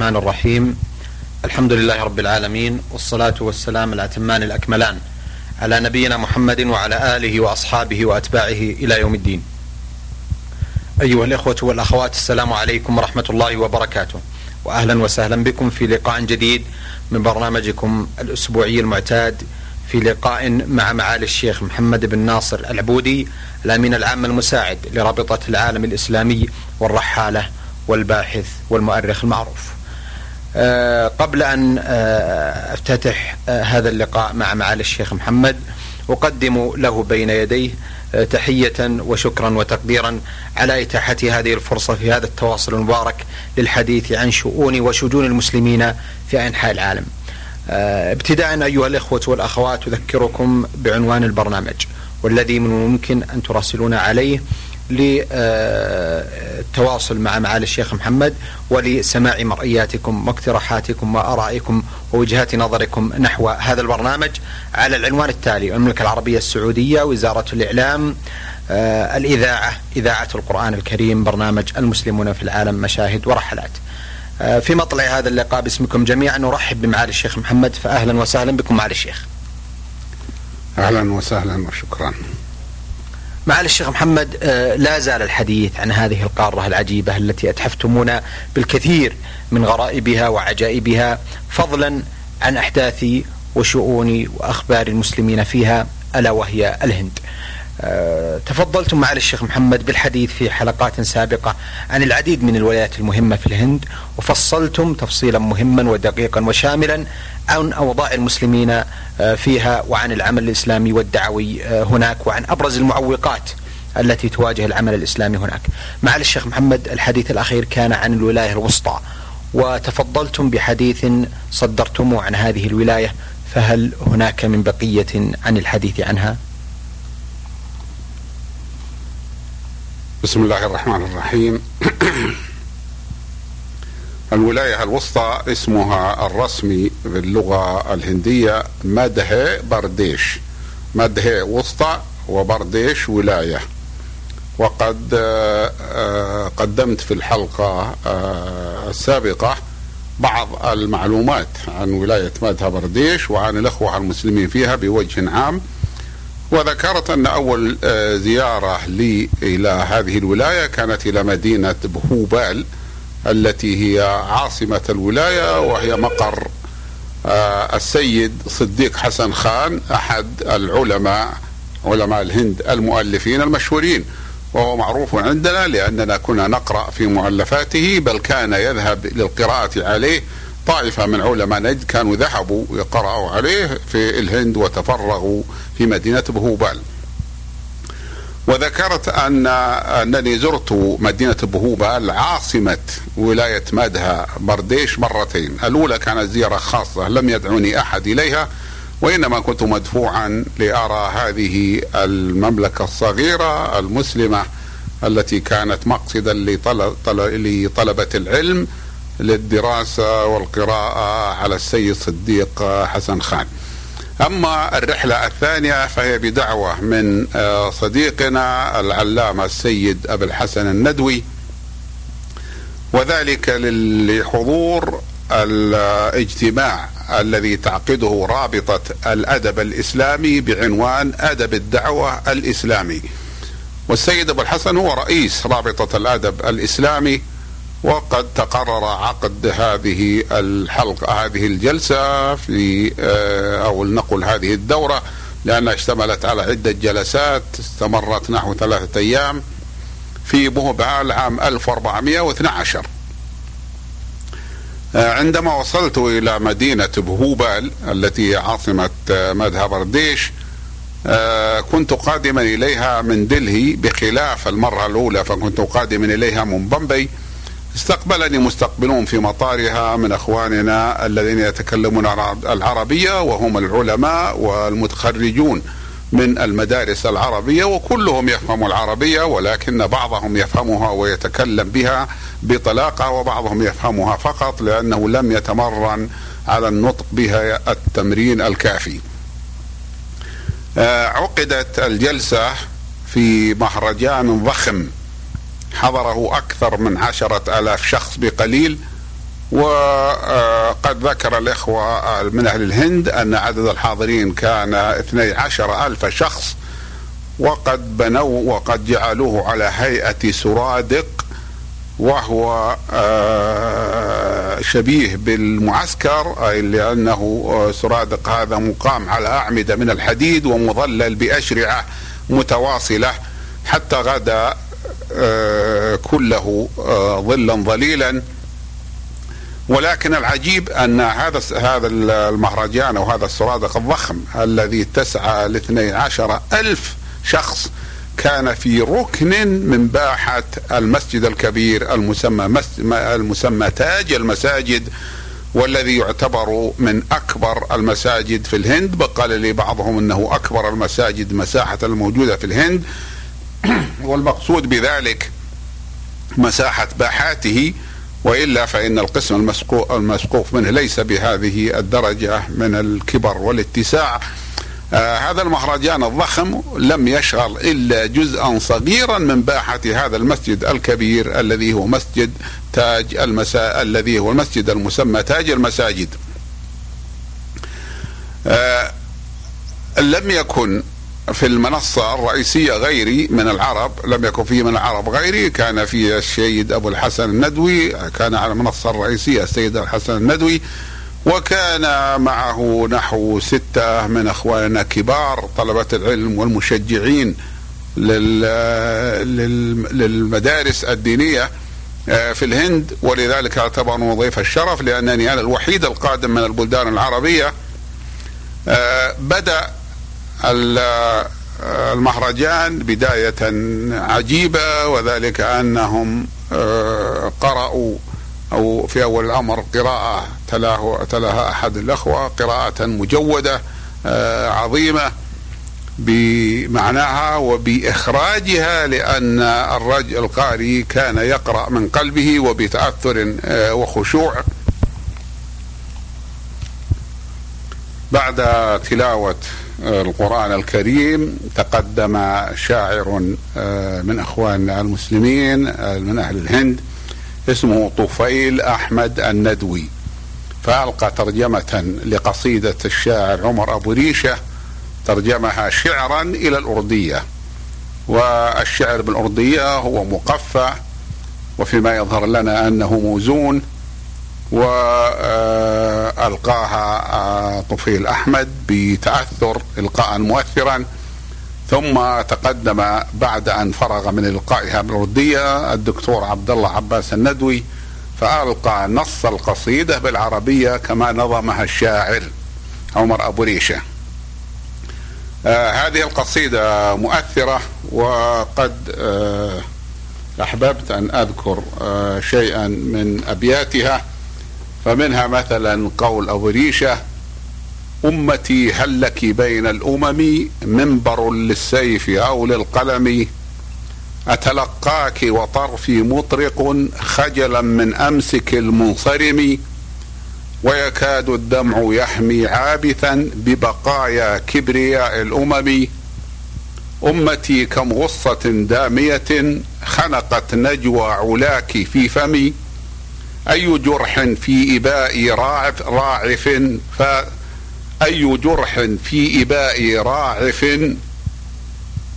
الرحمن الرحيم. الحمد لله رب العالمين، والصلاة والسلام الأتمان الأكملان على نبينا محمد وعلى آله وأصحابه وأتباعه إلى يوم الدين. أيها الإخوة والأخوات، السلام عليكم ورحمة الله وبركاته، وأهلا وسهلا بكم في لقاء جديد من برنامجكم الأسبوعي المعتاد، في لقاء مع معالي الشيخ محمد بن ناصر العبودي، الأمين العام المساعد لرابطة العالم الإسلامي والرحالة والباحث والمؤرخ المعروف. قبل أن أفتتح هذا اللقاء مع معالي الشيخ محمد، أقدم له بين يديه تحية وشكرا وتقديرا على إتاحة هذه الفرصة في هذا التواصل المبارك للحديث عن شؤون وشجون المسلمين في أنحاء العالم. ابتداء أيها الإخوة والأخوات، أذكركم بعنوان البرنامج، والذي من الممكن أن تراسلون عليه للتواصل مع معالي الشيخ محمد ولسماع مرئياتكم واقتراحاتكم وآرائكم ووجهات نظركم نحو هذا البرنامج، على العنوان التالي: المملكة العربية السعودية، وزارة الإعلام، الإذاعة، إذاعة القرآن الكريم، برنامج المسلمون في العالم، مشاهد ورحلات. في مطلع هذا اللقاء باسمكم جميعا نرحب بمعالي الشيخ محمد، فأهلا وسهلا بكم معالي الشيخ. أهلا وسهلا وشكرا. معالي الشيخ محمد، لا زال الحديث عن هذه القارة العجيبة التي أتحفتمونا بالكثير من غرائبها وعجائبها، فضلا عن أحداث وشؤون وأخبار المسلمين فيها، ألا وهي الهند. تفضلتم معالي الشيخ محمد بالحديث في حلقات سابقة عن العديد من الولايات المهمة في الهند، وفصلتم تفصيلا مهما ودقيقا وشاملا عن أوضاع المسلمين فيها، وعن العمل الإسلامي والدعوي هناك، وعن أبرز المعوقات التي تواجه العمل الإسلامي هناك. معالي الشيخ محمد، الحديث الأخير كان عن الولاية الوسطى، وتفضلتم بحديث صدرتموه عن هذه الولاية، فهل هناك من بقية عن الحديث عنها؟ بسم الله الرحمن الرحيم. الولاية الوسطى اسمها الرسمي باللغة الهندية مدhya برديش. مدhya وسطى وبرديش ولاية. وقد قدمت في الحلقة السابقة بعض المعلومات عن ولاية مدhya برديش وعن الأخوة المسلمين فيها بوجه عام، وذكرت أن أول زيارة لي إلى هذه الولاية كانت إلى مدينة بهوبال التي هي عاصمة الولاية، وهي مقر السيد صديق حسن خان، أحد علماء الهند المؤلفين المشهورين، وهو معروف عندنا لأننا كنا نقرأ في مؤلفاته، بل كان يذهب للقراءة عليه طائفة من علماء نجد، كانوا ذهبوا يقرأوا عليه في الهند وتفرغوا في مدينة بهوبال. وذكرت أنني زرت مدينة بهوبال عاصمة ولاية مدhya برديش مرتين. الأولى كانت زيارة خاصة لم يدعوني أحد إليها، وإنما كنت مدفوعا لأرى هذه المملكة الصغيرة المسلمة التي كانت مقصدا لطلبة العلم، للدراسة والقراءة على السيد صديق حسن خان. أما الرحلة الثانية فهي بدعوة من صديقنا العلامة السيد أبو الحسن الندوي، وذلك لحضور الاجتماع الذي تعقده رابطة الأدب الإسلامي بعنوان أدب الدعوة الإسلامي. والسيد أبو الحسن هو رئيس رابطة الأدب الإسلامي، وقد تقرر عقد هذه الحلقة، هذه الجلسة، في أو نقول هذه الدورة، لأنها اشتملت على عدة جلسات استمرت نحو 3 أيام في بهوبال عام 1412. عندما وصلت إلى مدينة بهوبال التي هي عاصمة مدhya برديش، كنت قادما إليها من دلهي، بخلاف المرة الأولى فكنت قادما إليها من بومبي. استقبلني مستقبلون في مطارها من أخواننا الذين يتكلمون العربية، وهم العلماء والمتخرجون من المدارس العربية، وكلهم يفهموا العربية، ولكن بعضهم يفهمها ويتكلم بها بطلاقة، وبعضهم يفهمها فقط لأنه لم يتمرن على النطق بها التمرين الكافي. عقدت الجلسة في مهرجان ضخم حضره أكثر من 10,000 شخص بقليل، وقد ذكر الإخوة من أهل الهند أن عدد الحاضرين كان 12,000 شخص، وقد بنوا وقد جعلوه على هيئة سرادق، وهو شبيه بالمعسكر، أي لأنه سرادق هذا مقام على أعمدة من الحديد ومظلل بأشرعة متواصلة حتى غدا كله ظلا ظليلا. ولكن العجيب أن هذا المهرجان أو هذا السرادق الضخم الذي تسعى 12,000 شخص كان في ركن من باحة المسجد الكبير المسمى تاج المساجد، والذي يعتبر من أكبر المساجد في الهند، بل قال لي بعضهم أنه أكبر المساجد مساحة الموجودة في الهند، والمقصود بذلك مساحة باحاته، وإلا فإن القسم المسقوف منه ليس بهذه الدرجة من الكبر والاتساع. هذا المهرجان الضخم لم يشغل إلا جزءا صغيرا من باحة هذا المسجد الكبير الذي هو مسجد تاج الذي هو المسجد المسمى تاج المساجد. لم يكن في المنصة الرئيسية غيري من العرب، لم يكن فيه من العرب غيري، كان فيه السيد أبو الحسن الندوي، كان على المنصة الرئيسية السيد أبو الحسن الندوي، وكان معه نحو 6 من أخواننا كبار طلبة العلم والمشجعين للمدارس الدينية في الهند، ولذلك اعتبرني ضيف الشرف لأنني أنا الوحيد القادم من البلدان العربية. بدأ المهرجان بداية عجيبة، وذلك أنهم قرأوا أو في أول الأمر قراءة تلاها أحد الأخوة، قراءة مجودة عظيمة بمعناها وبإخراجها، لأن الرجل القارئ كان يقرأ من قلبه وبتأثر وخشوع. بعد تلاوة القرآن الكريم تقدم شاعر من أخواننا المسلمين من أهل الهند اسمه طفيل أحمد الندوي، فألقى ترجمة لقصيدة الشاعر عمر أبو ريشة، ترجمها شعرا إلى الأردية، والشعر بالأردية هو مقفى، وفيما يظهر لنا أنه موزون، وألقاها طفيل أحمد بتأثر إلقاء مؤثرا. ثم تقدم بعد أن فرغ من إلقائها بالأردية الدكتور عبد الله عباس الندوي، فألقى نص القصيدة بالعربية كما نظمها الشاعر عمر أبو ريشة. هذه القصيدة مؤثرة، وقد أحببت أن أذكر شيئا من أبياتها، فمنها مثلا قول أبو ريشة: أمتي هل لك بين الأمم منبر للسيف أو للقلم، أتلقاك وطرفي مطرق خجلا من أمسك المنصرم، ويكاد الدمع يحمي عابثا ببقايا كبرياء الأمم، أمتي كم غصة دامية خنقت نجوى علاك في فمي، أي جرح في إبائي راعف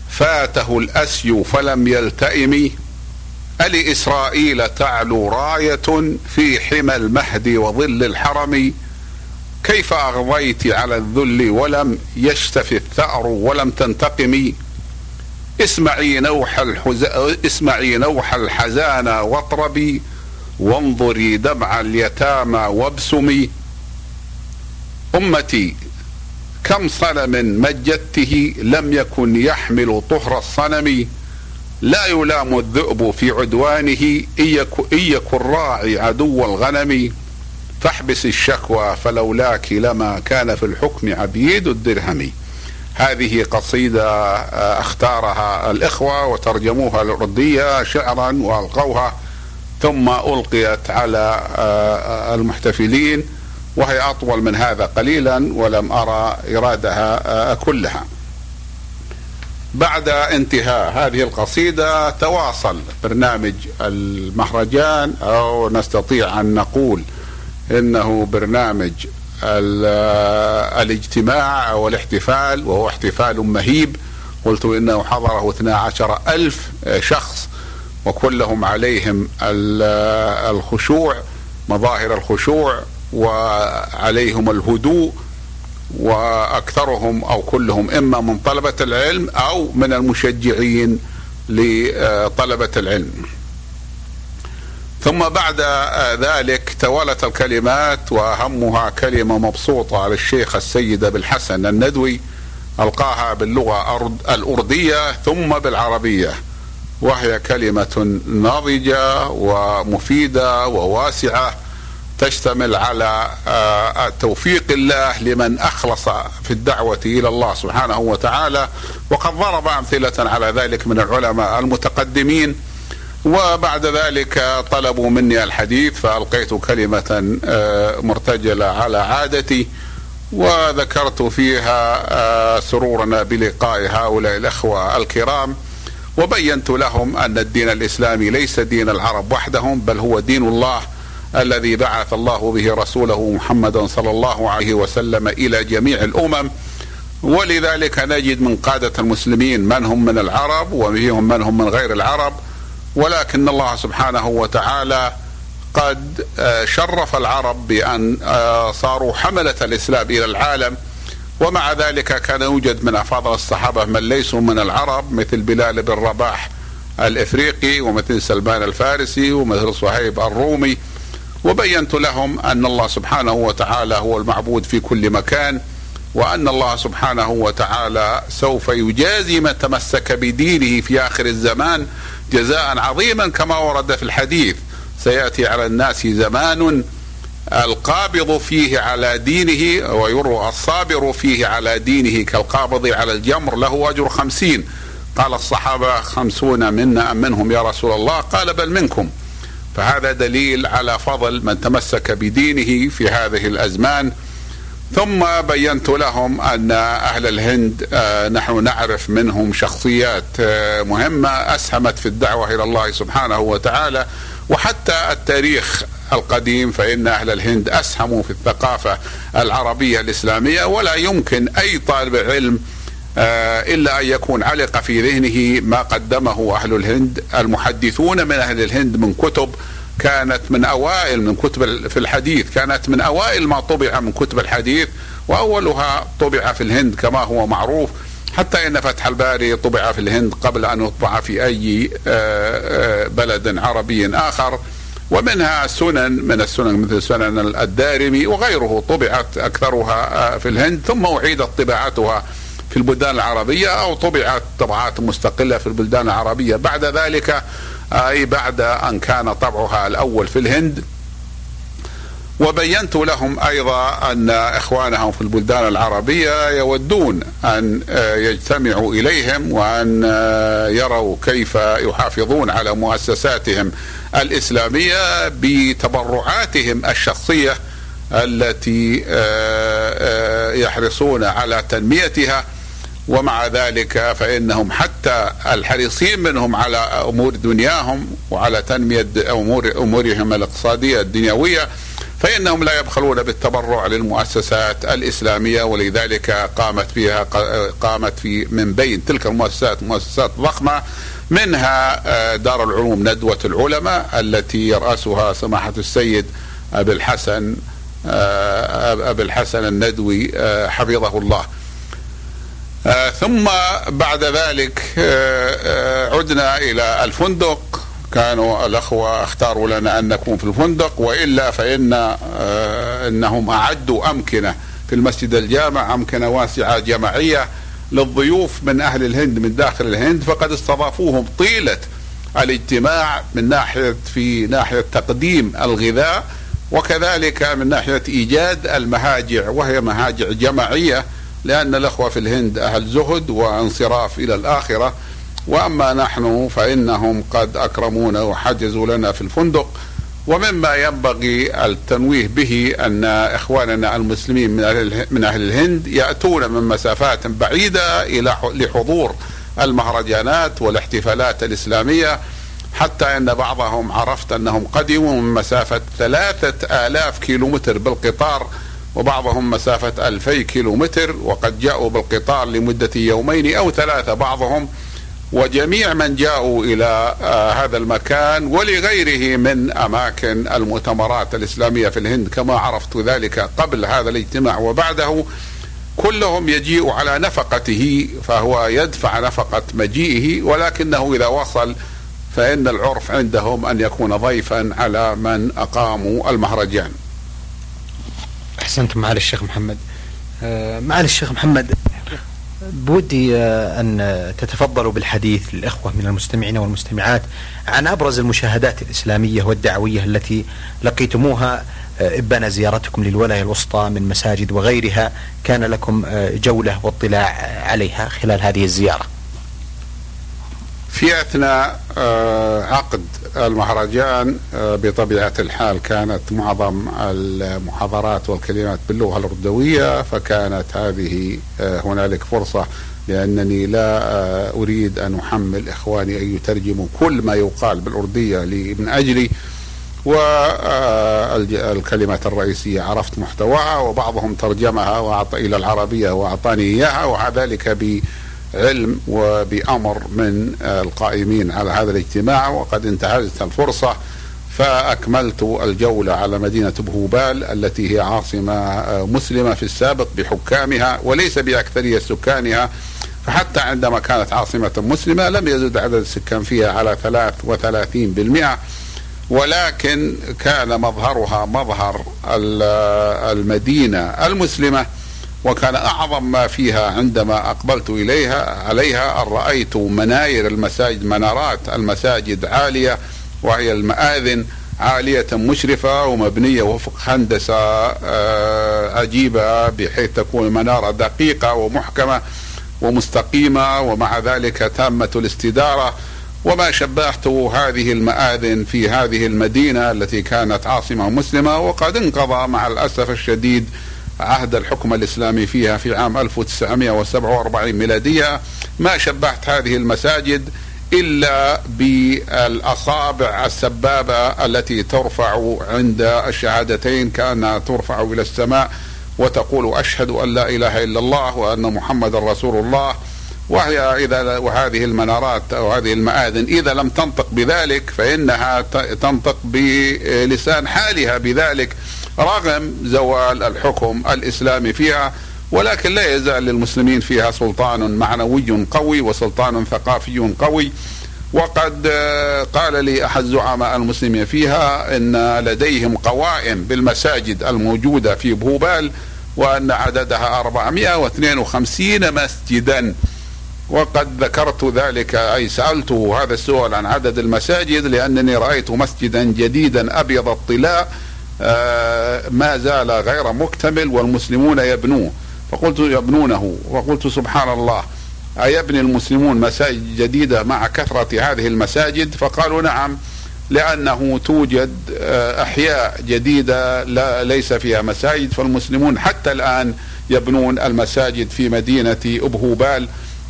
فاته الأسي فلم يلتئم، ألي إسرائيل تعلو راية في حمى المهد وظل الحرم، كيف أغضيت على الذل ولم يشتف الثأر ولم تنتقمي، اسمعي نوح الحزان واطربي، وانظري دمع اليتامى وابسمي، أمتي كم صنم مجدته لم يكن يحمل طهر الصنم، لا يلام الذئب في عدوانه إن يكن راعي عدو الغنم، فاحبس الشكوى فلولاك لما كان في الحكم عبيد الدرهم. هذه قصيدة اختارها الإخوة وترجموها للأردية شعرا وألقوها، ثم ألقيت على المحتفلين، وهي أطول من هذا قليلا ولم أرى إرادها كلها. بعد انتهاء هذه القصيدة تواصل برنامج المهرجان، أو نستطيع أن نقول إنه برنامج الاجتماع والاحتفال، وهو احتفال مهيب. قلت إنه حضره 12,000 شخص، وكلهم عليهم الخشوع، مظاهر الخشوع، وعليهم الهدوء، وأكثرهم أو كلهم إما من طلبة العلم أو من المشجعين لطلبة العلم. ثم بعد ذلك توالت الكلمات، وأهمها كلمة مبسوطة للشيخ السيد أبو الحسن الندوي، ألقاها باللغة الأردية ثم بالعربية، وهي كلمة ناضجة ومفيدة وواسعة، تشتمل على توفيق الله لمن أخلص في الدعوة إلى الله سبحانه وتعالى. وقد ضرب أمثلة على ذلك من العلماء المتقدمين. وبعد ذلك طلبوا مني الحديث، فألقيت كلمة مرتجلة على عادتي، وذكرت فيها سرورنا بلقاء هؤلاء الأخوة الكرام، وبينت لهم أن الدين الإسلامي ليس دين العرب وحدهم، بل هو دين الله الذي بعث الله به رسوله محمدا صلى الله عليه وسلم إلى جميع الأمم. ولذلك نجد من قادة المسلمين من هم من العرب ومنهم من هم من غير العرب، ولكن الله سبحانه وتعالى قد شرف العرب بأن صاروا حملة الإسلام إلى العالم. ومع ذلك كان يوجد من أفاضل الصحابة من ليسوا من العرب، مثل بلال بن رباح الإفريقي، ومثل سلمان الفارسي، ومثل صهيب الرومي. وبينت لهم أن الله سبحانه وتعالى هو المعبود في كل مكان، وأن الله سبحانه وتعالى سوف يجازي من تمسك بدينه في آخر الزمان جزاء عظيما، كما ورد في الحديث: سيأتي على الناس زمان القابض فيه على دينه ويروى الصابر فيه على دينه كالقابض على الجمر، له أجر 50. قال الصحابة: 50 منا أم منهم يا رسول الله؟ قال: بل منكم. فهذا دليل على فضل من تمسك بدينه في هذه الأزمان. ثم بينت لهم أن أهل الهند نحن نعرف منهم شخصيات مهمة أسهمت في الدعوة إلى الله سبحانه وتعالى، وحتى التاريخ القديم فإن أهل الهند أسهموا في الثقافة العربية الإسلامية، ولا يمكن أي طالب علم إلا أن يكون علق في ذهنه ما قدمه أهل الهند. المحدثون من أهل الهند من كتب كانت من أوائل من كتب في الحديث، كانت من أوائل ما طبع من كتب الحديث، وأولها طبع في الهند كما هو معروف، حتى إن فتح الباري طبع في الهند قبل أن يطبع في أي بلد عربي آخر. ومنها سنن من السنن مثل سنن الدارمي وغيره، طبعت أكثرها في الهند، ثم أعيدت طباعتها في البلدان العربية، أو طبعت طبعات مستقلة في البلدان العربية بعد ذلك، أي بعد أن كان طبعها الأول في الهند. وبينت لهم أيضا أن إخوانهم في البلدان العربية يودون أن يجتمعوا إليهم، وأن يروا كيف يحافظون على مؤسساتهم الإسلامية بتبرعاتهم الشخصية التي يحرصون على تنميتها. ومع ذلك فإنهم حتى الحريصين منهم على أمور دنياهم وعلى تنمية أمورهم الاقتصادية الدنيوية، فإنهم لا يبخلون بالتبرع للمؤسسات الإسلامية. ولذلك قامت في من بين تلك المؤسسات مؤسسات ضخمة، منها دار العلوم ندوة العلماء التي يرأسها سماحة السيد أبو الحسن الندوي حفظه الله. ثم بعد ذلك عدنا إلى الفندق، كانوا الأخوة اختاروا لنا أن نكون في الفندق، وإلا فإنهم أعدوا أمكنة في المسجد الجامع، أمكنة واسعة جماعية للضيوف من أهل الهند من داخل الهند، فقد استضافوهم طيلة الاجتماع من ناحية تقديم الغذاء، وكذلك من ناحية إيجاد المهاجع، وهي مهاجع جماعية، لأن الأخوة في الهند أهل زهد وانصراف إلى الآخرة. وأما نحن فإنهم قد أكرمونا وحجزوا لنا في الفندق. ومما ينبغي التنويه به أن إخواننا المسلمين من أهل الهند يأتون من مسافات بعيدة لحضور المهرجانات والاحتفالات الإسلامية، حتى أن بعضهم عرفت أنهم قدموا من مسافة 3000 كيلومتر بالقطار، وبعضهم مسافة 2000 كيلومتر، وقد جاءوا بالقطار لمدة يومين أو ثلاثة بعضهم. وجميع من جاءوا إلى هذا المكان ولغيره من أماكن المؤتمرات الإسلامية في الهند كما عرفت ذلك قبل هذا الاجتماع وبعده، كلهم يجيء على نفقته، فهو يدفع نفقة مجيئه، ولكنه إذا وصل فإن العرف عندهم أن يكون ضيفا على من أقاموا المهرجان. أحسنتم معالي الشيخ محمد. معالي الشيخ محمد، بودي أن تتفضلوا بالحديث للإخوة من المستمعين والمستمعات عن أبرز المشاهدات الإسلامية والدعوية التي لقيتموها إبان زيارتكم للولاية الوسطى من مساجد وغيرها، كان لكم جولة واطلاع عليها خلال هذه الزيارة. في أثناء عقد المهرجان بطبيعة الحال كانت معظم المحاضرات والكلمات باللغة الأردوية، فكانت هذه هنالك فرصة، لأنني لا أريد أن أحمل إخواني أن يترجموا كل ما يقال بالأردية من أجلي، والكلمات الرئيسية عرفت محتواها وبعضهم ترجمها إلى العربية وأعطاني إياها، وذلك علم وبأمر من القائمين على هذا الاجتماع. وقد انتهزت الفرصة فأكملت الجولة على مدينة بهوبال التي هي عاصمة مسلمة في السابق بحكامها وليس بأكثرية سكانها، فحتى عندما كانت عاصمة مسلمة لم يزد عدد السكان فيها على 33%، ولكن كان مظهرها مظهر المدينة المسلمة، وكان أعظم ما فيها عندما أقبلت عليها أن رأيت مناير المساجد، منارات المساجد عالية، وهي المآذن عالية مشرفة ومبنية وفق هندسة عجيبة، بحيث تكون منارة دقيقة ومحكمة ومستقيمة، ومع ذلك تامة الاستدارة. وما شبهت هذه المآذن في هذه المدينة التي كانت عاصمة مسلمة، وقد انقضى مع الأسف الشديد عهد الحكم الإسلامي فيها في عام 1947 ميلادية. ما شبهت هذه المساجد إلا بالأصابع السبابة التي ترفع عند الشهادتين، كأنها ترفع إلى السماء وتقول أشهد أن لا إله إلا الله وأن محمد رسول الله. وهذه المنارات وهذه المآذن إذا لم تنطق بذلك فإنها تنطق بلسان حالها بذلك، رغم زوال الحكم الإسلامي فيها. ولكن لا يزال للمسلمين فيها سلطان معنوي قوي وسلطان ثقافي قوي. وقد قال لي أحد زعماء المسلمين فيها إن لديهم قوائم بالمساجد الموجودة في بهوبال، وأن عددها 452 مسجدا. وقد ذكرت ذلك، أي سألته هذا السؤال عن عدد المساجد، لأنني رأيت مسجدا جديدا أبيض الطلاء ما زال غير مكتمل والمسلمون يبنوه، فقلت يبنونه، وقلت سبحان الله، أيبني المسلمون مساجد جديدة مع كثرة هذه المساجد؟ فقالوا نعم، لأنه توجد أحياء جديدة ليس فيها مساجد، فالمسلمون حتى الآن يبنون المساجد في مدينة بهوبال.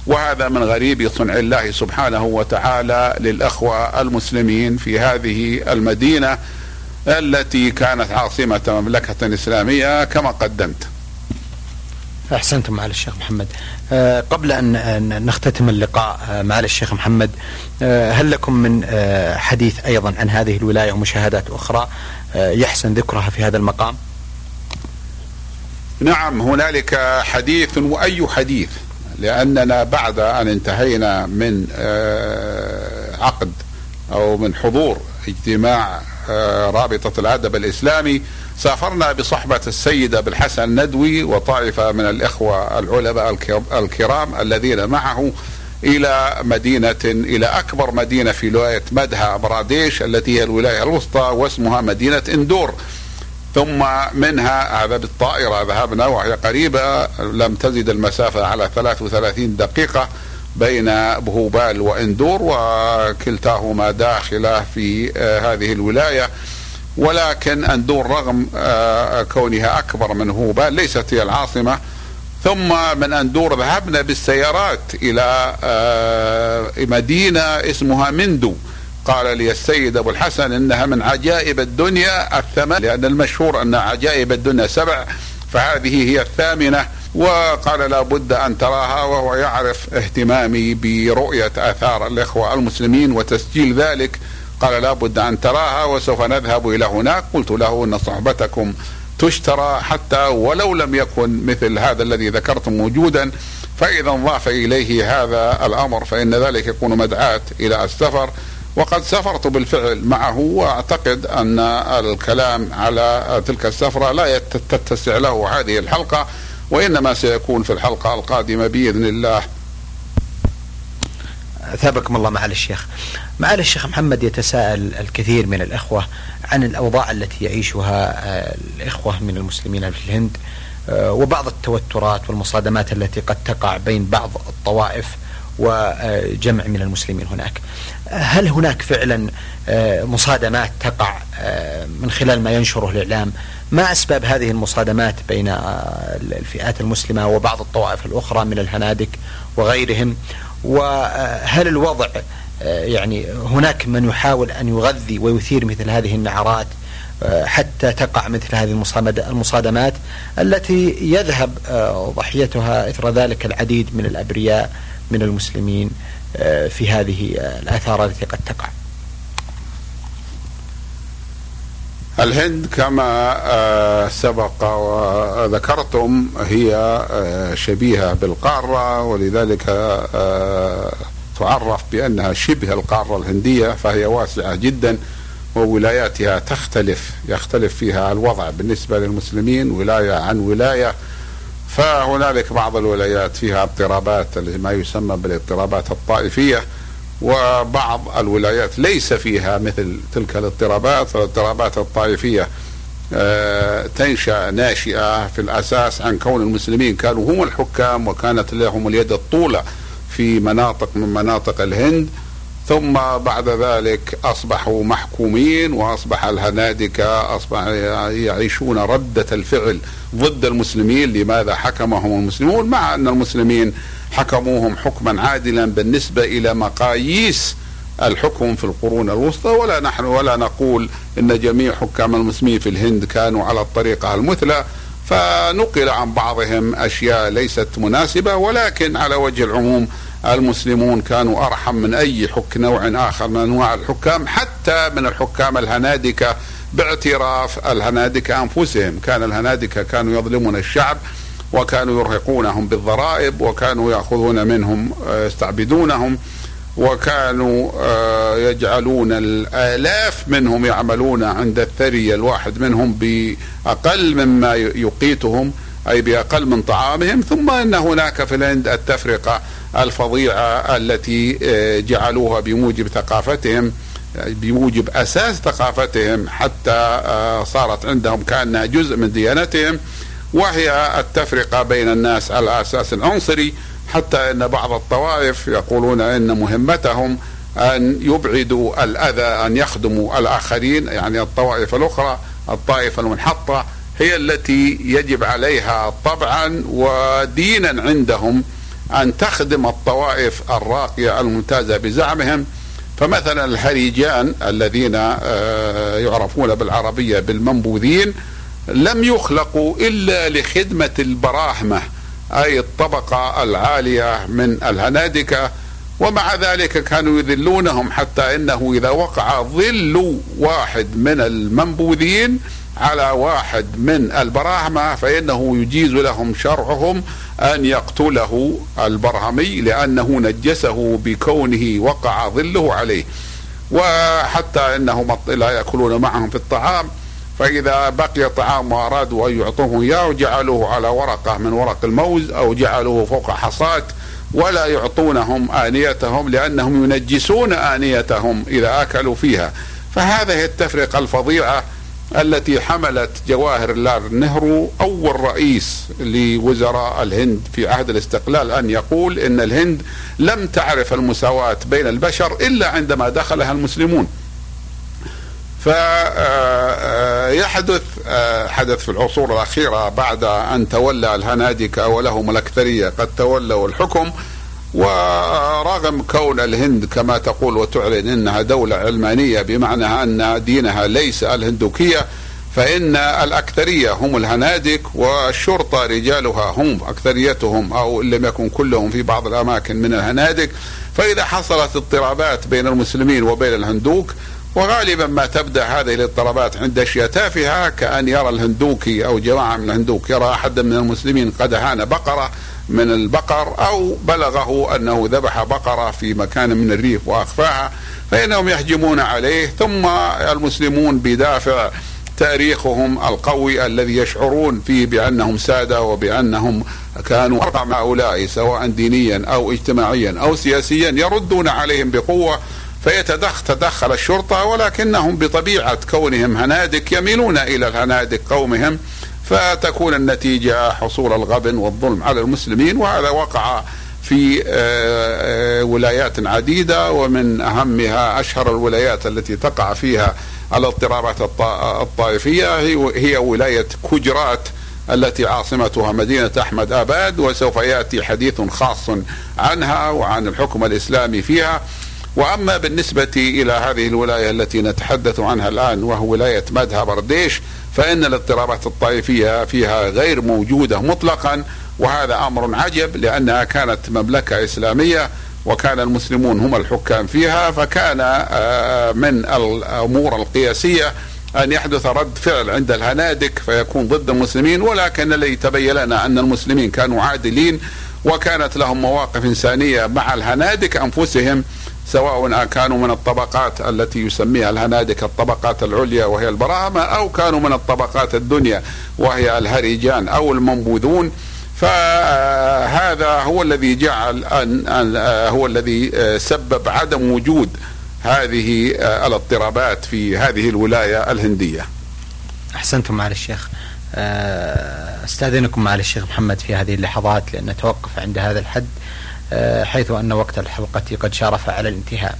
وهذا من غريب صنع الله سبحانه وتعالى للأخوة المسلمين في هذه المدينة التي كانت عاصمة مملكة إسلامية كما قدمت. أحسنتم معالي الشيخ محمد. قبل أن نختتم اللقاء معالي الشيخ محمد، هل لكم من حديث أيضا عن هذه الولاية ومشاهدات أخرى يحسن ذكرها في هذا المقام؟ نعم، هنالك حديث، وأي حديث، لأننا بعد أن انتهينا من عقد أو من حضور اجتماع رابطة الأدب الإسلامي، سافرنا بصحبة السيد أبو الحسن الندوي وطائفة من الإخوة العلماء الكرام الذين معه إلى أكبر مدينة في ولاية مدhya برديش التي هي الولاية الوسطى، واسمها مدينة إندور. ثم منها بالطائرة ذهبنا، وهي قريبة، لم تزد المسافة على 33 دقيقة بين بهوبال وإندور، وكلتاهما داخلة في هذه الولاية. ولكن إندور رغم كونها أكبر من بهوبال ليست هي العاصمة. ثم من إندور ذهبنا بالسيارات إلى مدينة اسمها مندو، قال لي السيد أبو الحسن إنها من عجائب الدنيا الثمن، لأن المشهور أن عجائب الدنيا 7 فهذه هي 8، وقال لا بد أن تراها، وهو يعرف اهتمامي برؤية آثار الإخوة المسلمين وتسجيل ذلك، قال لا بد أن تراها وسوف نذهب إلى هناك. قلت له أن صحبتكم تشترى حتى ولو لم يكن مثل هذا الذي ذكرتم موجودا، فإذا انضاف إليه هذا الأمر فإن ذلك يكون مدعاة إلى السفر، وقد سافرت بالفعل معه، وأعتقد أن الكلام على تلك السفرة لا تتسع له هذه الحلقة، وإنما سيكون في الحلقة القادمة بإذن الله. أثابكم الله معالي الشيخ. معالي الشيخ محمد يتساءل الكثير من الأخوة عن الأوضاع التي يعيشها الأخوة من المسلمين في الهند، وبعض التوترات والمصادمات التي قد تقع بين بعض الطوائف وجمع من المسلمين هناك. هل هناك فعلا مصادمات تقع من خلال ما ينشره الإعلام؟ ما أسباب هذه المصادمات بين الفئات المسلمة وبعض الطوائف الأخرى من الهنادك وغيرهم؟ وهل الوضع يعني هناك من يحاول أن يغذي ويثير مثل هذه النعرات حتى تقع مثل هذه المصادمات التي يذهب ضحيتها إثر ذلك العديد من الأبرياء من المسلمين في هذه الآثار التي قد تقع؟ الهند كما سبق وذكرتم هي شبيهة بالقارة، ولذلك تعرف بأنها شبه القارة الهندية، فهي واسعة جدا وولاياتها تختلف، يختلف فيها الوضع بالنسبة للمسلمين ولاية عن ولاية، فهنالك بعض الولايات فيها اضطرابات ما يسمى بالاضطرابات الطائفية، وبعض الولايات ليس فيها مثل تلك الاضطرابات، فالاضطرابات الطائفية تنشأ ناشئة في الأساس عن كون المسلمين كانوا هم الحكام وكانت لهم اليد الطولة في مناطق من مناطق الهند، ثم بعد ذلك أصبحوا محكومين، وأصبح الهنادكة يعيشون ردة الفعل ضد المسلمين لماذا حكمهم المسلمون، مع أن المسلمين حكموهم حكما عادلا بالنسبة إلى مقاييس الحكم في القرون الوسطى، ولا نحن ولا نقول إن جميع حكام المسلمين في الهند كانوا على الطريقة المثلى، فنقل عن بعضهم أشياء ليست مناسبة، ولكن على وجه العموم المسلمون كانوا أرحم من أي نوع آخر من أنواع الحكام، حتى من الحكام الهنادكة، باعتراف الهنادكة أنفسهم. الهنادكة كانوا يظلمون الشعب، وكانوا يرهقونهم بالضرائب، وكانوا يأخذون منهم يستعبدونهم، وكانوا يجعلون الآلاف منهم يعملون عند الثري الواحد منهم بأقل مما يقيتهم، أي بأقل من طعامهم. ثم أن هناك في الهند التفرقة الفظيعة التي جعلوها بموجب ثقافتهم، بموجب أساس ثقافتهم، حتى صارت عندهم كأنها جزء من ديانتهم، وهي التفرقة بين الناس على أساس العنصري، حتى أن بعض الطوائف يقولون أن مهمتهم أن يبعدوا الأذى، أن يخدموا الآخرين، يعني الطوائف الأخرى، الطائفة المنحطة هي التي يجب عليها طبعا ودينا عندهم أن تخدم الطوائف الراقية الممتازة بزعمهم. فمثلا الهريجان الذين يعرفون بالعربية بالمنبوذين لم يخلقوا إلا لخدمة البراهمة، أي الطبقة العالية من الهنادكة، ومع ذلك كانوا يذلونهم، حتى إنه إذا وقع ظل واحد من المنبوذين على واحد من البراهمة فإنه يجيز لهم شرعهم أن يقتله البرهمي، لأنه نجسه بكونه وقع ظله عليه، وحتى إنهم لا يأكلون معهم في الطعام، فإذا بقي طعام وأرادوا أن يعطوه إياه جعلوه على ورقة من ورق الموز أو جعلوه فوق حصاة، ولا يعطونهم آنيتهم لأنهم ينجسون آنيتهم إذا أكلوا فيها. فهذه التفرقة الفظيعة التي حملت جواهر لال نهرو أول رئيس لوزراء الهند في عهد الاستقلال أن يقول إن الهند لم تعرف المساواة بين البشر إلا عندما دخلها المسلمون. حدث في العصور الأخيرة بعد أن تولى الهنادكة ولهم الأكثرية قد تولوا الحكم ورغم كون الهند كما تقول وتعلن أنها دولة علمانية بمعنى أن دينها ليس الهندوكية، فإن الأكثرية هم الهنادك، والشرطة رجالها هم أكثريتهم أو إن لم يكن كلهم في بعض الأماكن من الهنادك. فإذا حصلت اضطرابات بين المسلمين وبين الهندوك، وغالبا ما تبدأ هذه الاضطرابات عند أشياء تافهة، كأن يرى الهندوكي أو جماعة من الهندوك يرى أحدا من المسلمين قد هان بقرة من البقر، أو بلغه أنه ذبح بقرة في مكان من الريف وأخفاها، فإنهم يهجمون عليه. ثم المسلمون بدافع تاريخهم القوي الذي يشعرون فيه بأنهم سادة وبأنهم كانوا أربع مع هؤلاء سواء دينيا أو اجتماعيا أو سياسيا، يردون عليهم بقوة، فيتدخل الشرطة. ولكنهم بطبيعة كونهم هنادك يميلون إلى الهنادك قومهم، فتكون النتيجة حصول الغبن والظلم على المسلمين. وهذا وقع في ولايات عديدة، ومن أهمها أشهر الولايات التي تقع فيها الاضطرابات الطائفية هي ولاية كجرات التي عاصمتها مدينة أحمد آباد، وسوف يأتي حديث خاص عنها وعن الحكم الإسلامي فيها. وأما بالنسبة إلى هذه الولاية التي نتحدث عنها الآن وهو ولاية مدhya برديش، فإن الاضطرابات الطائفية فيها غير موجودة مطلقا، وهذا أمر عجب، لأنها كانت مملكة إسلامية وكان المسلمون هم الحكام فيها، فكان من الأمور القياسية أن يحدث رد فعل عند الهنادك فيكون ضد المسلمين. ولكن الذي تبين لنا أن المسلمين كانوا عادلين، وكانت لهم مواقف إنسانية مع الهنادك أنفسهم، سواء كانوا من الطبقات التي يسميها الهنادك الطبقات العليا وهي البراهمة، أو كانوا من الطبقات الدنيا وهي الهريجان أو المنبوذون. فهذا هو الذي جعل هو الذي سبب عدم وجود هذه الاضطرابات في هذه الولاية الهندية. أحسنتم معالي الشيخ. استأذنكم معالي الشيخ محمد في هذه اللحظات لأن نتوقف عند هذا الحد، حيث أن وقت الحلقة قد شارف على الانتهاء،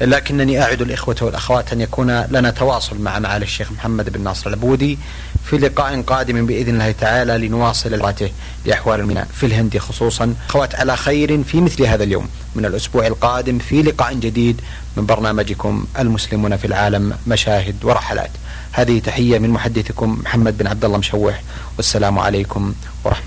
لكنني أعد الإخوة والأخوات أن يكون لنا تواصل مع معالي الشيخ محمد بن ناصر العبودي في لقاء قادم بإذن الله تعالى لنواصل حلقته بأحوال الميناء في الهند خصوصا. أخوات على خير في مثل هذا اليوم من الأسبوع القادم في لقاء جديد من برنامجكم المسلمون في العالم، مشاهد ورحلات. هذه تحية من محدثكم محمد بن عبد الله مشوح، والسلام عليكم ورحمة الله.